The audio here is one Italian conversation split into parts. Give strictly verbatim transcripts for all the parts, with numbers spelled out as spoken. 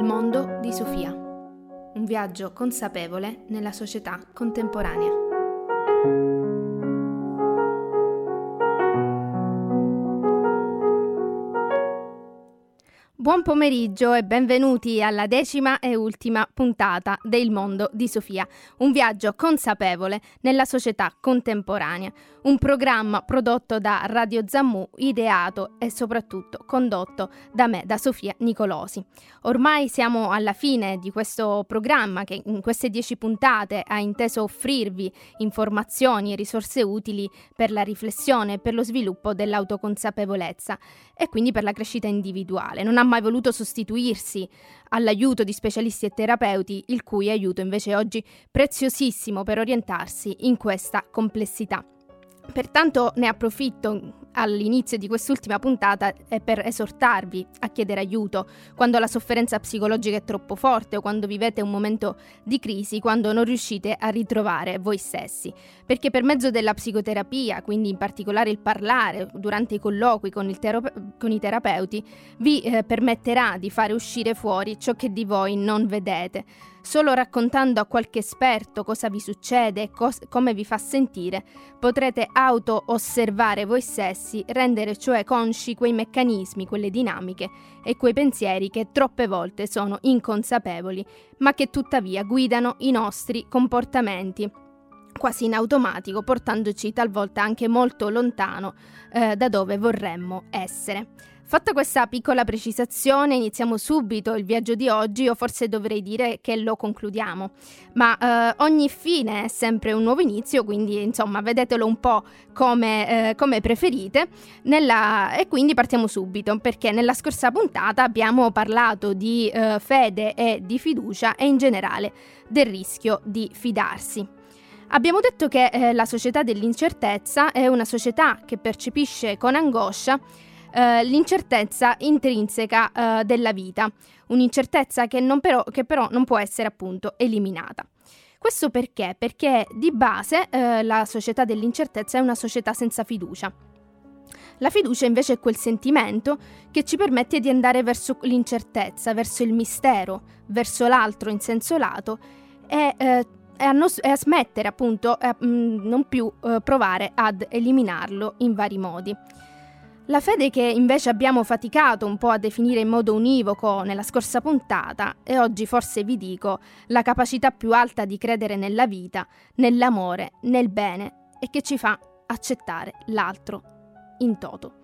Il mondo di Sofia. Un viaggio consapevole nella società contemporanea. Buon pomeriggio e benvenuti alla decima e ultima puntata del mondo di Sofia, un viaggio consapevole nella società contemporanea, un programma prodotto da Radio Zammu, ideato e soprattutto condotto da me, da Sofia Nicolosi. Ormai siamo alla fine di questo programma che in queste dieci puntate ha inteso offrirvi informazioni e risorse utili per la riflessione e per lo sviluppo dell'autoconsapevolezza e quindi per la crescita individuale. Non ha mai voluto sostituirsi all'aiuto di specialisti e terapeuti, il cui aiuto invece è oggi preziosissimo per orientarsi in questa complessità. Pertanto ne approfitto all'inizio di quest'ultima puntata per esortarvi a chiedere aiuto quando la sofferenza psicologica è troppo forte o quando vivete un momento di crisi, quando non riuscite a ritrovare voi stessi, perché per mezzo della psicoterapia, quindi in particolare il parlare durante i colloqui con, il terap- con i terapeuti, vi eh, permetterà di fare uscire fuori ciò che di voi non vedete. Solo raccontando a qualche esperto cosa vi succede e cos- come vi fa sentire, potrete auto-osservare voi stessi, rendere cioè consci quei meccanismi, quelle dinamiche e quei pensieri che troppe volte sono inconsapevoli, ma che tuttavia guidano i nostri comportamenti quasi in automatico, portandoci talvolta anche molto lontano eh, da dove vorremmo essere. Fatta questa piccola precisazione, iniziamo subito il viaggio di oggi, o forse dovrei dire che lo concludiamo, ma eh, ogni fine è sempre un nuovo inizio, quindi insomma vedetelo un po' come, eh, come preferite nella... e quindi partiamo subito, perché nella scorsa puntata abbiamo parlato di eh, fede e di fiducia e in generale del rischio di fidarsi. Abbiamo detto che eh, la società dell'incertezza è una società che percepisce con angoscia eh, l'incertezza intrinseca eh, della vita, un'incertezza che, non però, che però non può essere appunto eliminata. Questo perché? Perché di base eh, la società dell'incertezza è una società senza fiducia. La fiducia invece è quel sentimento che ci permette di andare verso l'incertezza, verso il mistero, verso l'altro in senso lato e... Eh, E a, nos- e a smettere appunto, eh, mh, non più eh, provare ad eliminarlo in vari modi. La fede, che invece abbiamo faticato un po' a definire in modo univoco nella scorsa puntata, e oggi forse vi dico la capacità più alta di credere nella vita, nell'amore, nel bene, e che ci fa accettare l'altro in toto.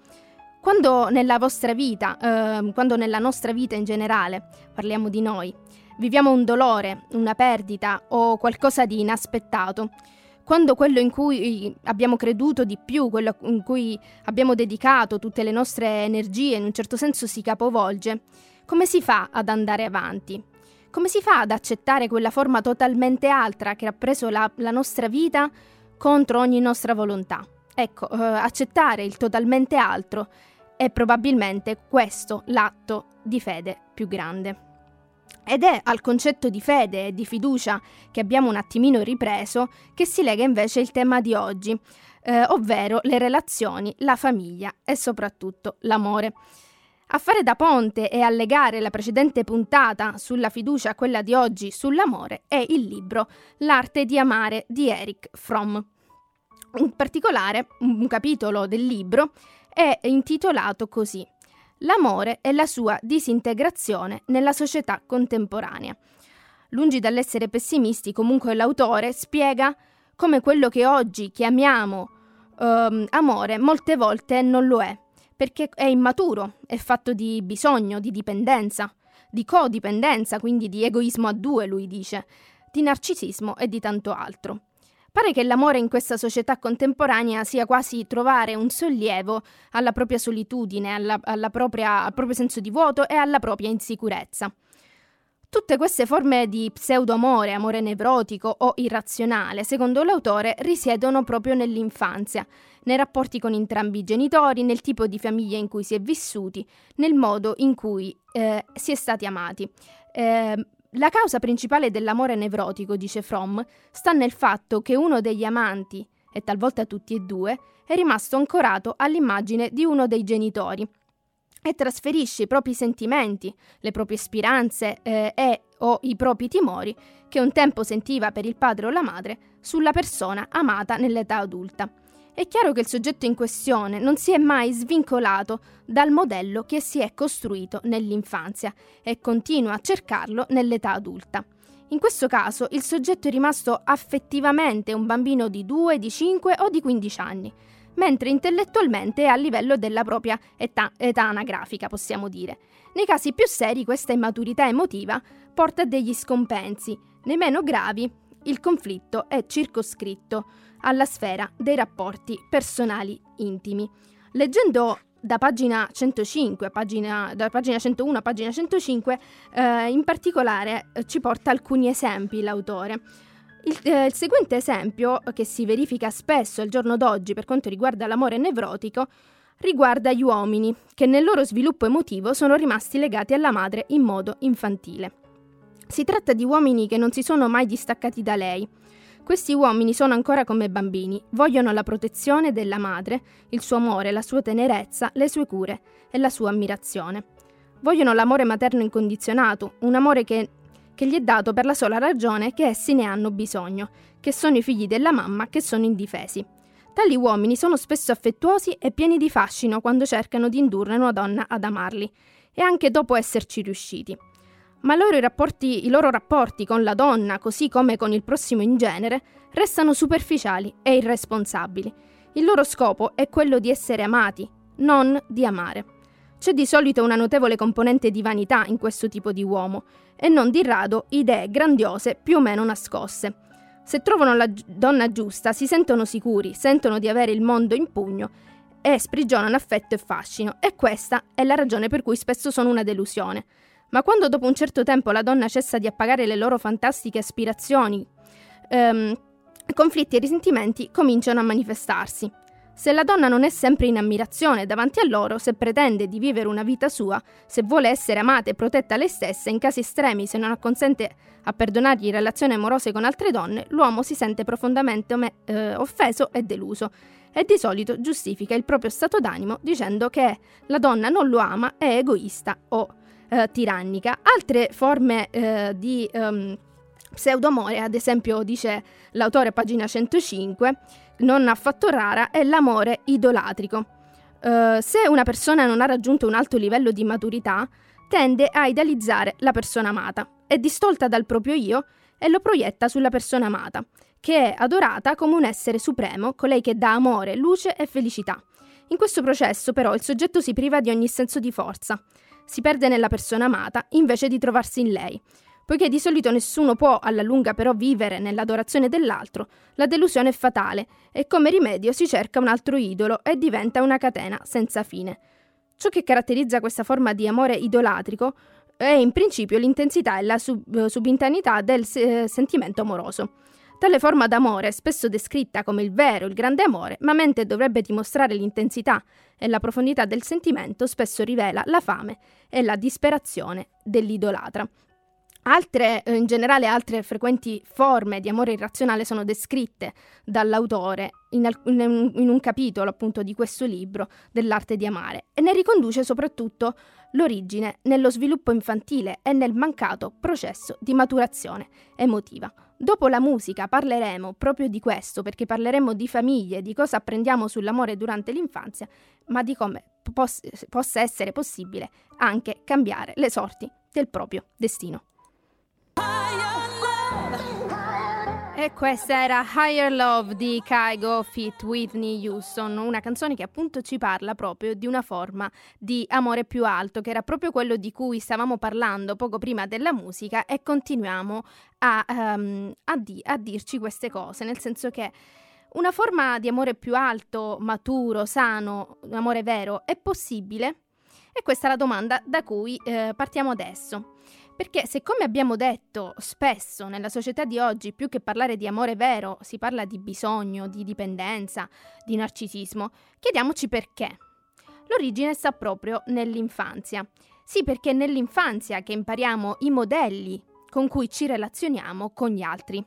Quando nella vostra vita, eh, quando nella nostra vita in generale, parliamo di noi, viviamo un dolore, una perdita o qualcosa di inaspettato, quando quello in cui abbiamo creduto di più, quello in cui abbiamo dedicato tutte le nostre energie in un certo senso si capovolge, come si fa ad andare avanti? Come si fa ad accettare quella forma totalmente altra che ha preso la, la nostra vita contro ogni nostra volontà? Ecco, eh, accettare il totalmente altro è probabilmente questo l'atto di fede più grande. Ed è al concetto di fede e di fiducia che abbiamo un attimino ripreso che si lega invece il tema di oggi, eh, ovvero le relazioni, la famiglia e soprattutto l'amore. A fare da ponte e a legare la precedente puntata sulla fiducia a quella di oggi sull'amore è il libro L'arte di amare di Erich Fromm. In particolare, un capitolo del libro è intitolato così: L'amore e la sua disintegrazione nella società contemporanea. Lungi dall'essere pessimisti, comunque l'autore spiega come quello che oggi chiamiamo ehm, amore molte volte non lo è, perché è immaturo, è fatto di bisogno, di dipendenza, di codipendenza, quindi di egoismo a due, lui dice, di narcisismo e di tanto altro. Pare che l'amore in questa società contemporanea sia quasi trovare un sollievo alla propria solitudine, alla, alla propria, al proprio senso di vuoto e alla propria insicurezza. Tutte queste forme di pseudo-amore, amore nevrotico o irrazionale, secondo l'autore, risiedono proprio nell'infanzia, nei rapporti con entrambi i genitori, nel tipo di famiglia in cui si è vissuti, nel modo in cui eh, si è stati amati. Eh, La causa principale dell'amore nevrotico, dice Fromm, sta nel fatto che uno degli amanti, e talvolta tutti e due, è rimasto ancorato all'immagine di uno dei genitori e trasferisce i propri sentimenti, le proprie speranze eh, e o i propri timori che un tempo sentiva per il padre o la madre sulla persona amata nell'età adulta. È chiaro che il soggetto in questione non si è mai svincolato dal modello che si è costruito nell'infanzia e continua a cercarlo nell'età adulta. In questo caso il soggetto è rimasto affettivamente un bambino di due, di cinque o di quindici anni, mentre intellettualmente è a livello della propria età, età anagrafica, possiamo dire. Nei casi più seri questa immaturità emotiva porta a degli scompensi, nei meno gravi il conflitto è circoscritto alla sfera dei rapporti personali intimi. Leggendo da pagina centocinque, pagina, da pagina centouno a pagina centocinque, eh, in particolare eh, ci porta alcuni esempi l'autore. Il, eh, il seguente esempio, che si verifica spesso al giorno d'oggi per quanto riguarda l'amore nevrotico, riguarda gli uomini, che nel loro sviluppo emotivo sono rimasti legati alla madre in modo infantile. Si tratta di uomini che non si sono mai distaccati da lei. Questi uomini sono ancora come bambini, vogliono la protezione della madre, il suo amore, la sua tenerezza, le sue cure e la sua ammirazione. Vogliono l'amore materno incondizionato, un amore che, che gli è dato per la sola ragione che essi ne hanno bisogno, che sono i figli della mamma, che sono indifesi. Tali uomini sono spesso affettuosi e pieni di fascino quando cercano di indurre una donna ad amarli, e anche dopo esserci riusciti. Ma loro i, rapporti, i loro rapporti con la donna, così come con il prossimo in genere, restano superficiali e irresponsabili. Il loro scopo è quello di essere amati, non di amare. C'è di solito una notevole componente di vanità in questo tipo di uomo, e non di rado idee grandiose più o meno nascoste. Se trovano la gi- donna giusta, si sentono sicuri, sentono di avere il mondo in pugno e sprigionano affetto e fascino, e questa è la ragione per cui spesso sono una delusione. Ma quando dopo un certo tempo la donna cessa di appagare le loro fantastiche aspirazioni, ehm, conflitti e risentimenti cominciano a manifestarsi. Se la donna non è sempre in ammirazione davanti a loro, se pretende di vivere una vita sua, se vuole essere amata e protetta lei stessa, in casi estremi, se non acconsente a perdonargli relazioni amorose con altre donne, l'uomo si sente profondamente ome- eh, offeso e deluso, e di solito giustifica il proprio stato d'animo dicendo che la donna non lo ama, è egoista o Eh, tirannica. Altre forme eh, di ehm, pseudoamore, ad esempio, dice l'autore, pagina centocinque, non affatto rara, è l'amore idolatrico. Eh, se una persona non ha raggiunto un alto livello di maturità, tende a idealizzare la persona amata, è distolta dal proprio io e lo proietta sulla persona amata, che è adorata come un essere supremo, colei che dà amore, luce e felicità. In questo processo, però, il soggetto si priva di ogni senso di forza. Si perde nella persona amata invece di trovarsi in lei. Poiché di solito nessuno può alla lunga però vivere nell'adorazione dell'altro, la delusione è fatale e come rimedio si cerca un altro idolo e diventa una catena senza fine. Ciò che caratterizza questa forma di amore idolatrico è in principio l'intensità e la sub- subintanità del se- sentimento amoroso. Tale forma d'amore è spesso descritta come il vero, il grande amore, ma mentre dovrebbe dimostrare l'intensità e la profondità del sentimento, spesso rivela la fame e la disperazione dell'idolatra. Altre, in generale, altre frequenti forme di amore irrazionale sono descritte dall'autore in, alc- in un capitolo, appunto, di questo libro dell'arte di amare, e ne riconduce soprattutto l'origine nello sviluppo infantile e nel mancato processo di maturazione emotiva. Dopo la musica parleremo proprio di questo, perché parleremo di famiglie, di cosa apprendiamo sull'amore durante l'infanzia, ma di come pos- possa essere possibile anche cambiare le sorti del proprio destino. E questa era Higher Love di Kygo feat Whitney Houston, una canzone che appunto ci parla proprio di una forma di amore più alto, che era proprio quello di cui stavamo parlando poco prima della musica, e continuiamo a, um, a, di- a dirci queste cose, nel senso che una forma di amore più alto, maturo, sano, un amore vero, è possibile? E questa è la domanda da cui eh, partiamo adesso. Perché se, come abbiamo detto, spesso nella società di oggi più che parlare di amore vero si parla di bisogno, di dipendenza, di narcisismo, chiediamoci perché. L'origine sta proprio nell'infanzia. Sì, perché è nell'infanzia che impariamo i modelli con cui ci relazioniamo con gli altri.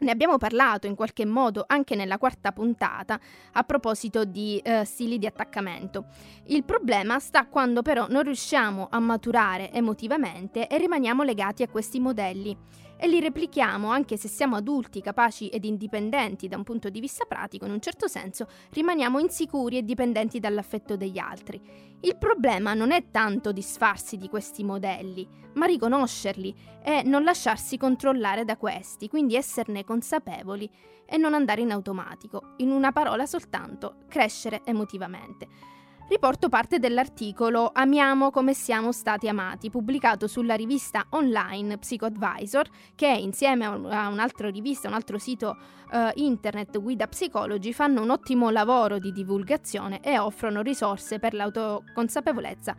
Ne abbiamo parlato in qualche modo anche nella quarta puntata a proposito di eh, stili di attaccamento. Il problema sta quando però non riusciamo a maturare emotivamente e rimaniamo legati a questi modelli e li replichiamo anche se siamo adulti, capaci ed indipendenti da un punto di vista pratico. In un certo senso rimaniamo insicuri e dipendenti dall'affetto degli altri. Il problema non è tanto disfarsi di questi modelli, ma riconoscerli e non lasciarsi controllare da questi, quindi esserne consapevoli e non andare in automatico. In una parola soltanto, crescere emotivamente. Riporto parte dell'articolo Amiamo come siamo stati amati, pubblicato sulla rivista online Psicoadvisor, che insieme a un'altra rivista, un altro sito eh, internet Guida Psicologi, fanno un ottimo lavoro di divulgazione e offrono risorse per l'autoconsapevolezza,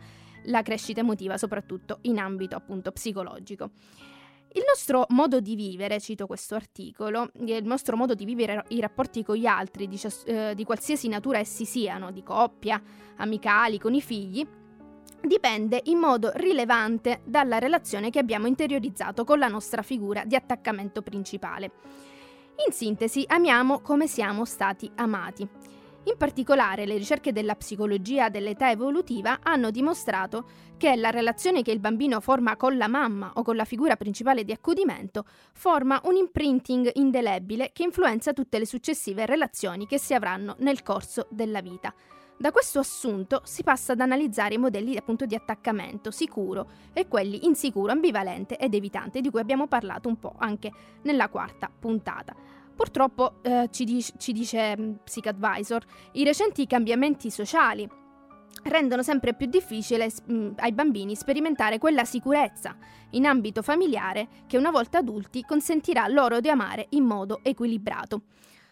la crescita emotiva, soprattutto in ambito appunto psicologico. Il nostro modo di vivere, cito questo articolo, il nostro modo di vivere i rapporti con gli altri di, cias- eh, di qualsiasi natura essi siano, di coppia, amicali, con i figli, dipende in modo rilevante dalla relazione che abbiamo interiorizzato con la nostra figura di attaccamento principale. In sintesi, amiamo come siamo stati amati. In particolare, le ricerche della psicologia dell'età evolutiva hanno dimostrato che la relazione che il bambino forma con la mamma o con la figura principale di accudimento forma un imprinting indelebile che influenza tutte le successive relazioni che si avranno nel corso della vita. Da questo assunto si passa ad analizzare i modelli appunto di attaccamento sicuro e quelli insicuro, ambivalente ed evitante, di cui abbiamo parlato un po' anche nella quarta puntata. Purtroppo, eh, ci, dice, ci dice mh, Psicoadvisor, i recenti cambiamenti sociali rendono sempre più difficile mh, ai bambini sperimentare quella sicurezza in ambito familiare che una volta adulti consentirà loro di amare in modo equilibrato.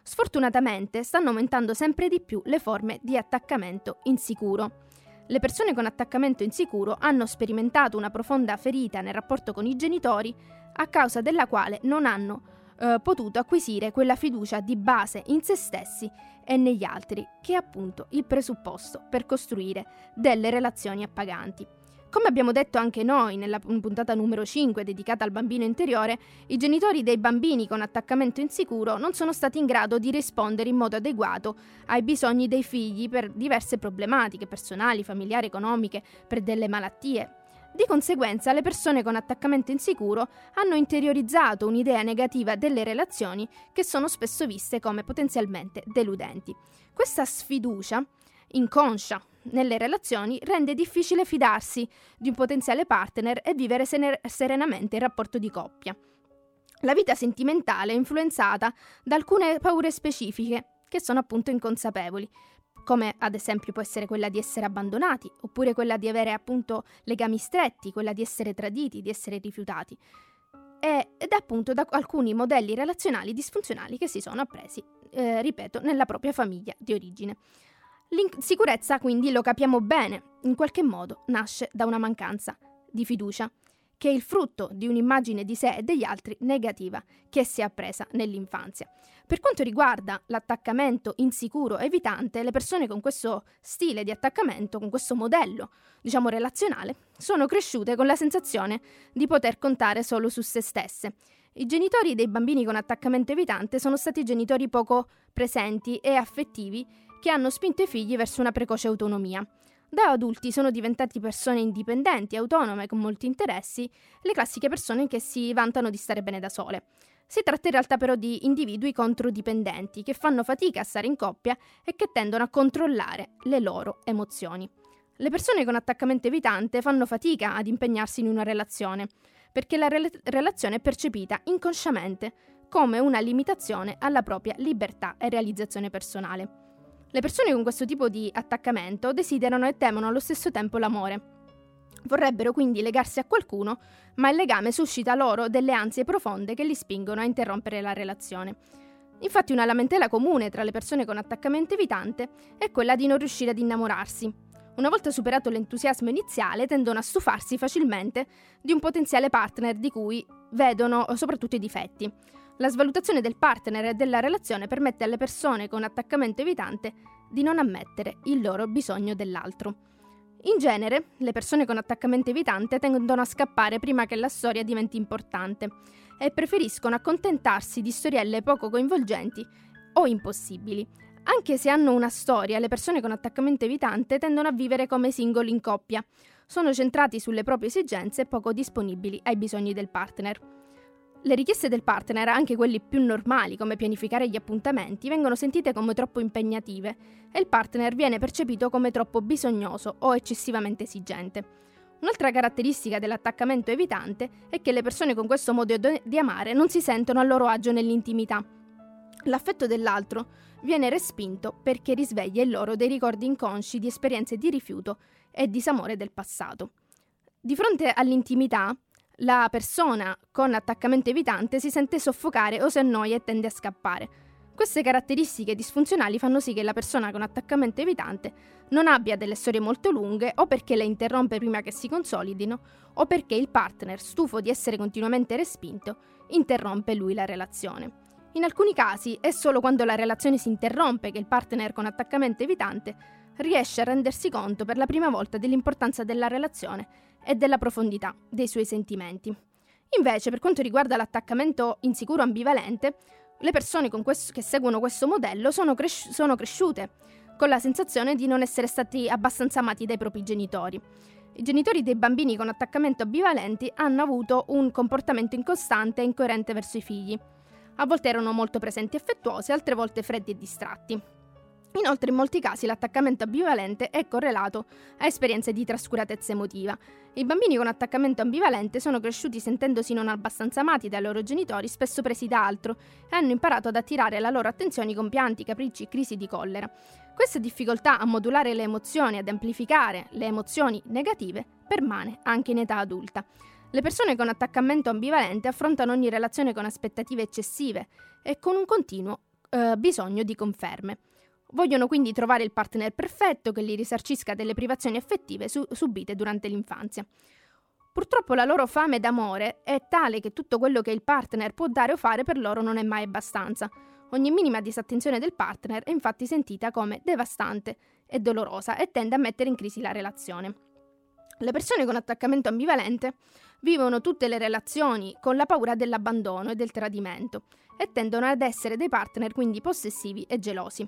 Sfortunatamente stanno aumentando sempre di più le forme di attaccamento insicuro. Le persone con attaccamento insicuro hanno sperimentato una profonda ferita nel rapporto con i genitori, a causa della quale non hanno potuto acquisire quella fiducia di base in se stessi e negli altri, che è appunto il presupposto per costruire delle relazioni appaganti. Come abbiamo detto anche noi nella puntata numero cinque dedicata al bambino interiore, i genitori dei bambini con attaccamento insicuro non sono stati in grado di rispondere in modo adeguato ai bisogni dei figli per diverse problematiche personali, familiari, economiche, per delle malattie. Di conseguenza, le persone con attaccamento insicuro hanno interiorizzato un'idea negativa delle relazioni che sono spesso viste come potenzialmente deludenti. Questa sfiducia inconscia nelle relazioni rende difficile fidarsi di un potenziale partner e vivere sener- serenamente il rapporto di coppia. La vita sentimentale è influenzata da alcune paure specifiche che sono appunto inconsapevoli, come ad esempio può essere quella di essere abbandonati, oppure quella di avere appunto legami stretti, quella di essere traditi, di essere rifiutati, e, ed appunto da alcuni modelli relazionali disfunzionali che si sono appresi, eh, ripeto, nella propria famiglia di origine. L'insicurezza, quindi, lo capiamo bene, in qualche modo nasce da una mancanza di fiducia, che è il frutto di un'immagine di sé e degli altri negativa che si è appresa nell'infanzia. Per quanto riguarda l'attaccamento insicuro evitante, le persone con questo stile di attaccamento, con questo modello, diciamo, relazionale, sono cresciute con la sensazione di poter contare solo su se stesse. I genitori dei bambini con attaccamento evitante sono stati genitori poco presenti e affettivi che hanno spinto i figli verso una precoce autonomia. Da adulti sono diventati persone indipendenti, autonome, con molti interessi, le classiche persone che si vantano di stare bene da sole. Si tratta in realtà però di individui controdipendenti, che fanno fatica a stare in coppia e che tendono a controllare le loro emozioni. Le persone con attaccamento evitante fanno fatica ad impegnarsi in una relazione, perché la re- relazione è percepita inconsciamente come una limitazione alla propria libertà e realizzazione personale. Le persone con questo tipo di attaccamento desiderano e temono allo stesso tempo l'amore. Vorrebbero quindi legarsi a qualcuno, ma il legame suscita loro delle ansie profonde che li spingono a interrompere la relazione. Infatti una lamentela comune tra le persone con attaccamento evitante è quella di non riuscire ad innamorarsi. Una volta superato l'entusiasmo iniziale, tendono a stufarsi facilmente di un potenziale partner di cui vedono soprattutto i difetti. La svalutazione del partner e della relazione permette alle persone con attaccamento evitante di non ammettere il loro bisogno dell'altro. In genere, le persone con attaccamento evitante tendono a scappare prima che la storia diventi importante e preferiscono accontentarsi di storielle poco coinvolgenti o impossibili. Anche se hanno una storia, le persone con attaccamento evitante tendono a vivere come singoli in coppia. Sono centrati sulle proprie esigenze e poco disponibili ai bisogni del partner. Le richieste del partner, anche quelli più normali come pianificare gli appuntamenti, vengono sentite come troppo impegnative e il partner viene percepito come troppo bisognoso o eccessivamente esigente. Un'altra caratteristica dell'attaccamento evitante è che le persone con questo modo di amare non si sentono a loro agio nell'intimità. L'affetto dell'altro viene respinto perché risveglia in loro dei ricordi inconsci di esperienze di rifiuto e disamore del passato. Di fronte all'intimità, la persona con attaccamento evitante si sente soffocare o si annoia e tende a scappare. Queste caratteristiche disfunzionali fanno sì che la persona con attaccamento evitante non abbia delle storie molto lunghe, o perché le interrompe prima che si consolidino, o perché il partner, stufo di essere continuamente respinto, interrompe lui la relazione. In alcuni casi è solo quando la relazione si interrompe che il partner con attaccamento evitante riesce a rendersi conto per la prima volta dell'importanza della relazione e della profondità dei suoi sentimenti. Invece, per quanto riguarda l'attaccamento insicuro ambivalente, le persone con questo, che seguono questo modello sono, cresci- sono cresciute con la sensazione di non essere stati abbastanza amati dai propri genitori. I genitori dei bambini con attaccamento ambivalenti hanno avuto un comportamento incostante e incoerente verso i figli. A volte erano molto presenti e affettuosi, altre volte freddi e distratti. Inoltre, in molti casi l'attaccamento ambivalente è correlato a esperienze di trascuratezza emotiva. I bambini con attaccamento ambivalente sono cresciuti sentendosi non abbastanza amati dai loro genitori, spesso presi da altro, e hanno imparato ad attirare la loro attenzione con pianti, capricci e crisi di collera. Questa difficoltà a modulare le emozioni, ad amplificare le emozioni negative, permane anche in età adulta. Le persone con attaccamento ambivalente affrontano ogni relazione con aspettative eccessive e con un continuo eh, bisogno di conferme. Vogliono quindi trovare il partner perfetto che li risarcisca delle privazioni affettive su- subite durante l'infanzia. Purtroppo la loro fame d'amore è tale che tutto quello che il partner può dare o fare per loro non è mai abbastanza. Ogni minima disattenzione del partner è infatti sentita come devastante e dolorosa e tende a mettere in crisi la relazione. Le persone con attaccamento ambivalente vivono tutte le relazioni con la paura dell'abbandono e del tradimento e tendono ad essere dei partner quindi possessivi e gelosi.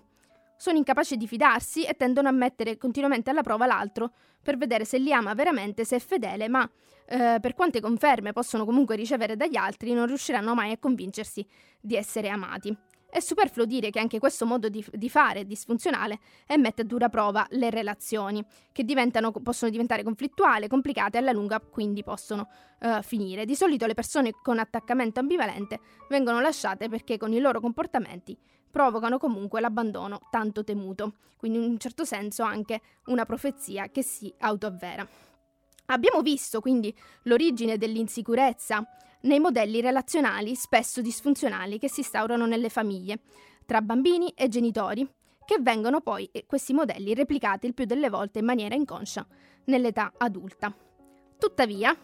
Sono incapaci di fidarsi e tendono a mettere continuamente alla prova l'altro per vedere se li ama veramente, se è fedele, ma eh, per quante conferme possono comunque ricevere dagli altri non riusciranno mai a convincersi di essere amati. È superfluo dire che anche questo modo di, di fare è disfunzionale e mette a dura prova le relazioni, che diventano, possono diventare conflittuali, complicate e alla lunga quindi possono eh, finire. Di solito le persone con attaccamento ambivalente vengono lasciate perché con i loro comportamenti provocano comunque l'abbandono tanto temuto, quindi in un certo senso anche una profezia che si autoavvera. Abbiamo visto quindi l'origine dell'insicurezza nei modelli relazionali spesso disfunzionali che si instaurano nelle famiglie, tra bambini e genitori, che vengono poi questi modelli replicati il più delle volte in maniera inconscia nell'età adulta. Tuttavia,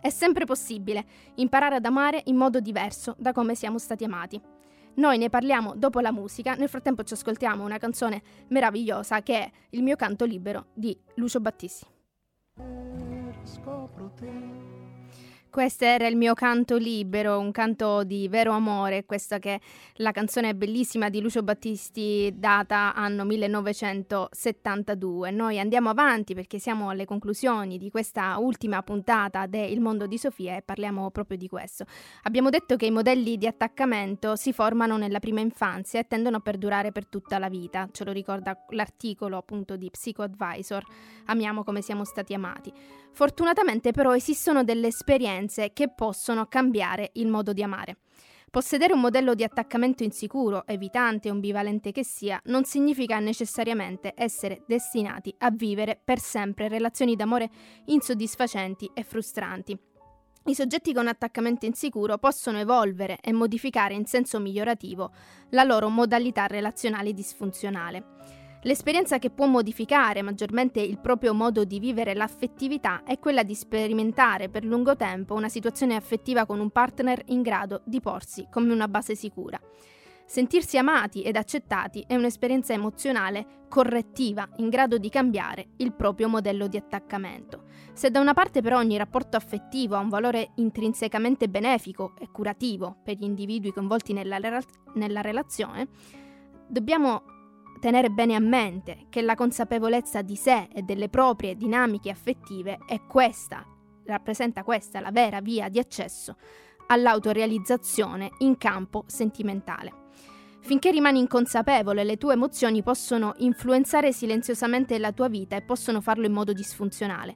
è sempre possibile imparare ad amare in modo diverso da come siamo stati amati. Noi ne parliamo dopo la musica, nel frattempo ci ascoltiamo una canzone meravigliosa che è Il mio canto libero di Lucio Battisti. Questo era Il mio canto libero, un canto di vero amore, questa che è la canzone bellissima di Lucio Battisti, data anno millenovecentosettantadue. Noi andiamo avanti perché siamo alle conclusioni di questa ultima puntata de Il mondo di Sofia e parliamo proprio di questo. Abbiamo detto che i modelli di attaccamento si formano nella prima infanzia e tendono a perdurare per tutta la vita, ce lo ricorda l'articolo appunto di Psicoadvisor, Amiamo come siamo stati amati. Fortunatamente però esistono delle esperienze che possono cambiare il modo di amare. Possedere un modello di attaccamento insicuro, evitante o ambivalente che sia, non significa necessariamente essere destinati a vivere per sempre relazioni d'amore insoddisfacenti e frustranti. I soggetti con attaccamento insicuro possono evolvere e modificare in senso migliorativo la loro modalità relazionale disfunzionale. L'esperienza che può modificare maggiormente il proprio modo di vivere l'affettività è quella di sperimentare per lungo tempo una situazione affettiva con un partner in grado di porsi come una base sicura. Sentirsi amati ed accettati è un'esperienza emozionale correttiva in grado di cambiare il proprio modello di attaccamento. Se da una parte però ogni rapporto affettivo ha un valore intrinsecamente benefico e curativo per gli individui coinvolti nella, rela- nella relazione, dobbiamo tenere bene a mente che la consapevolezza di sé e delle proprie dinamiche affettive è questa, rappresenta questa la vera via di accesso all'autorealizzazione in campo sentimentale. Finché rimani inconsapevole, le tue emozioni possono influenzare silenziosamente la tua vita e possono farlo in modo disfunzionale.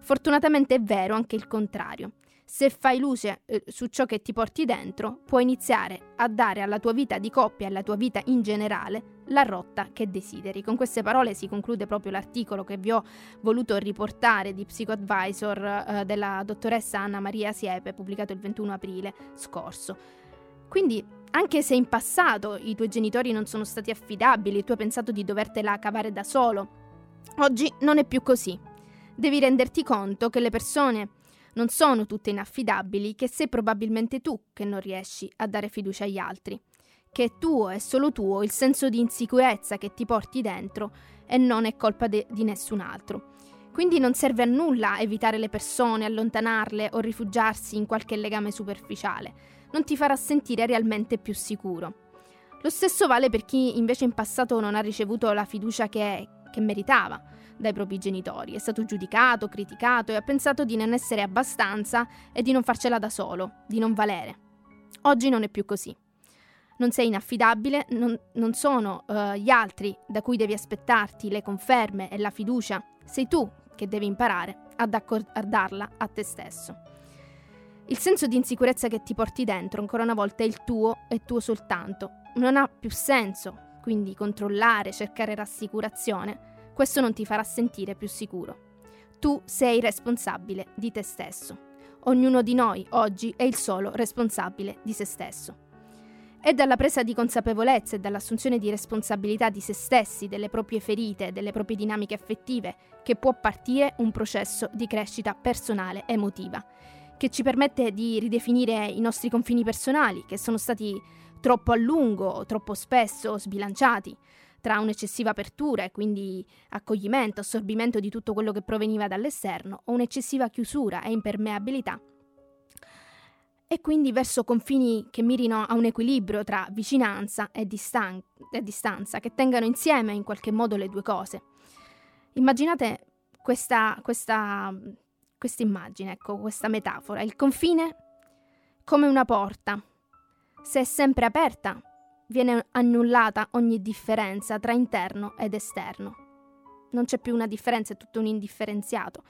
Fortunatamente è vero anche il contrario. Se fai luce eh, su ciò che ti porti dentro, puoi iniziare a dare alla tua vita di coppia e alla tua vita in generale la rotta che desideri. Con queste parole si conclude proprio l'articolo che vi ho voluto riportare di Psicoadvisor eh, della dottoressa Anna Maria Siepe, pubblicato il ventuno aprile scorso. Quindi, anche se in passato i tuoi genitori non sono stati affidabili, tu hai pensato di dovertela cavare da solo, oggi non è più così. Devi renderti conto che le persone non sono tutte inaffidabili, che sei probabilmente tu che non riesci a dare fiducia agli altri, che è tuo e solo tuo il senso di insicurezza che ti porti dentro e non è colpa de- di nessun altro. Quindi non serve a nulla evitare le persone, allontanarle o rifugiarsi in qualche legame superficiale. Non ti farà sentire realmente più sicuro. Lo stesso vale per chi invece in passato non ha ricevuto la fiducia che, che meritava dai propri genitori. È stato giudicato, criticato e ha pensato di non essere abbastanza e di non farcela da solo, di non valere. Oggi non è più così. Non sei inaffidabile, non, non sono uh, gli altri da cui devi aspettarti le conferme e la fiducia. Sei tu che devi imparare ad accordarla a te stesso. Il senso di insicurezza che ti porti dentro, ancora una volta, è il tuo e tuo soltanto. Non ha più senso, quindi controllare, cercare rassicurazione, questo non ti farà sentire più sicuro. Tu sei responsabile di te stesso. Ognuno di noi oggi è il solo responsabile di se stesso. È dalla presa di consapevolezza e dall'assunzione di responsabilità di se stessi, delle proprie ferite, delle proprie dinamiche affettive, che può partire un processo di crescita personale emotiva, che ci permette di ridefinire i nostri confini personali, che sono stati troppo a lungo, troppo spesso sbilanciati, tra un'eccessiva apertura e quindi accoglimento, assorbimento di tutto quello che proveniva dall'esterno, o un'eccessiva chiusura e impermeabilità, e quindi verso confini che mirino a un equilibrio tra vicinanza e, distan- e distanza, che tengano insieme in qualche modo le due cose. Immaginate questa... questa Questa immagine, ecco, questa metafora. Il confine come una porta. Se è sempre aperta, viene annullata ogni differenza tra interno ed esterno. Non c'è più una differenza, è tutto un indifferenziato.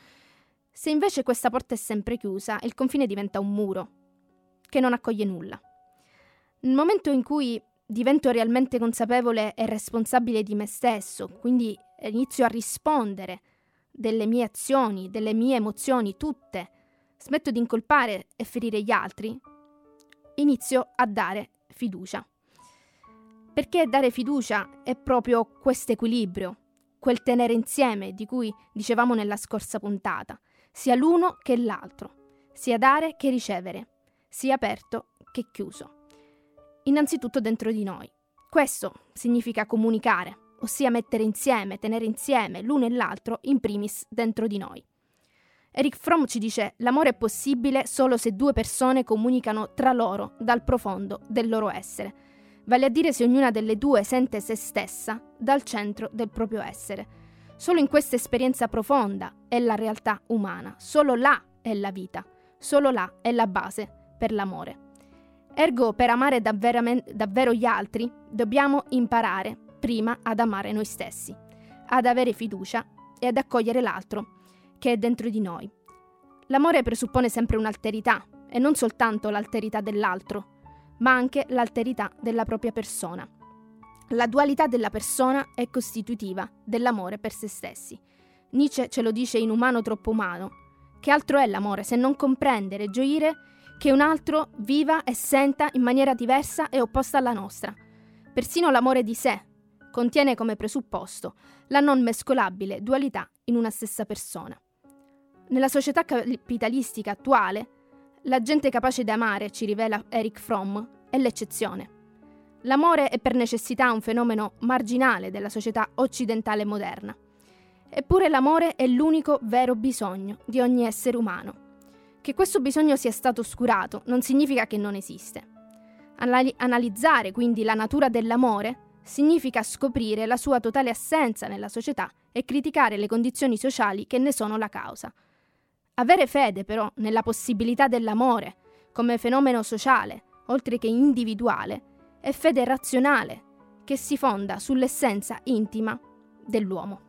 Se invece questa porta è sempre chiusa, il confine diventa un muro che non accoglie nulla. Nel momento in cui divento realmente consapevole e responsabile di me stesso, quindi inizio a rispondere delle mie azioni, delle mie emozioni, tutte, smetto di incolpare e ferire gli altri, inizio a dare fiducia. Perché dare fiducia è proprio questo equilibrio, quel tenere insieme di cui dicevamo nella scorsa puntata, sia l'uno che l'altro, sia dare che ricevere, sia aperto che chiuso. Innanzitutto dentro di noi. Questo significa comunicare, ossia mettere insieme, tenere insieme l'uno e l'altro in primis dentro di noi. Erich Fromm ci dice: l'amore è possibile solo se due persone comunicano tra loro dal profondo del loro essere, vale a dire se ognuna delle due sente se stessa dal centro del proprio essere. Solo in questa esperienza profonda è la realtà umana, solo là è la vita, solo là è la base per l'amore. Ergo, per amare davvero, davvero gli altri, dobbiamo imparare prima ad amare noi stessi, ad avere fiducia e ad accogliere l'altro che è dentro di noi. L'amore presuppone sempre un'alterità, e non soltanto l'alterità dell'altro, ma anche l'alterità della propria persona. La dualità della persona è costitutiva dell'amore per se stessi. Nietzsche ce lo dice in Umano troppo umano: che altro è l'amore se non comprendere e gioire che un altro viva e senta in maniera diversa e opposta alla nostra. Persino l'amore di sé contiene come presupposto la non mescolabile dualità in una stessa persona. Nella società capitalistica attuale, la gente capace di amare, ci rivela Erich Fromm, è l'eccezione. L'amore è per necessità un fenomeno marginale della società occidentale moderna. Eppure l'amore è l'unico vero bisogno di ogni essere umano. Che questo bisogno sia stato oscurato non significa che non esiste. Analizzare quindi la natura dell'amore significa scoprire la sua totale assenza nella società e criticare le condizioni sociali che ne sono la causa. Avere fede però nella possibilità dell'amore come fenomeno sociale, oltre che individuale, è fede razionale che si fonda sull'essenza intima dell'uomo.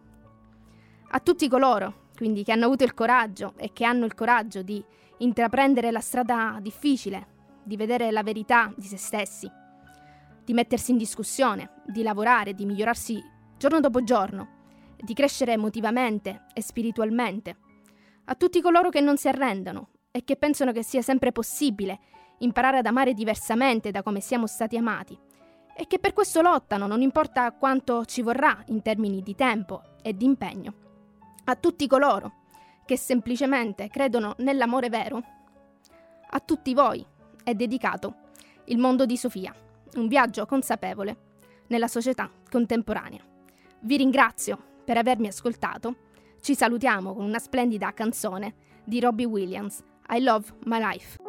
A tutti coloro quindi che hanno avuto il coraggio e che hanno il coraggio di intraprendere la strada difficile, di vedere la verità di se stessi, di mettersi in discussione, di lavorare, di migliorarsi giorno dopo giorno, di crescere emotivamente e spiritualmente. A tutti coloro che non si arrendono e che pensano che sia sempre possibile imparare ad amare diversamente da come siamo stati amati e che per questo lottano, non importa quanto ci vorrà in termini di tempo e di impegno. A tutti coloro che semplicemente credono nell'amore vero, a tutti voi è dedicato Il mondo di Sofia, un viaggio consapevole nella società contemporanea. Vi ringrazio per avermi ascoltato. Ci salutiamo con una splendida canzone di Robbie Williams, I Love My Life.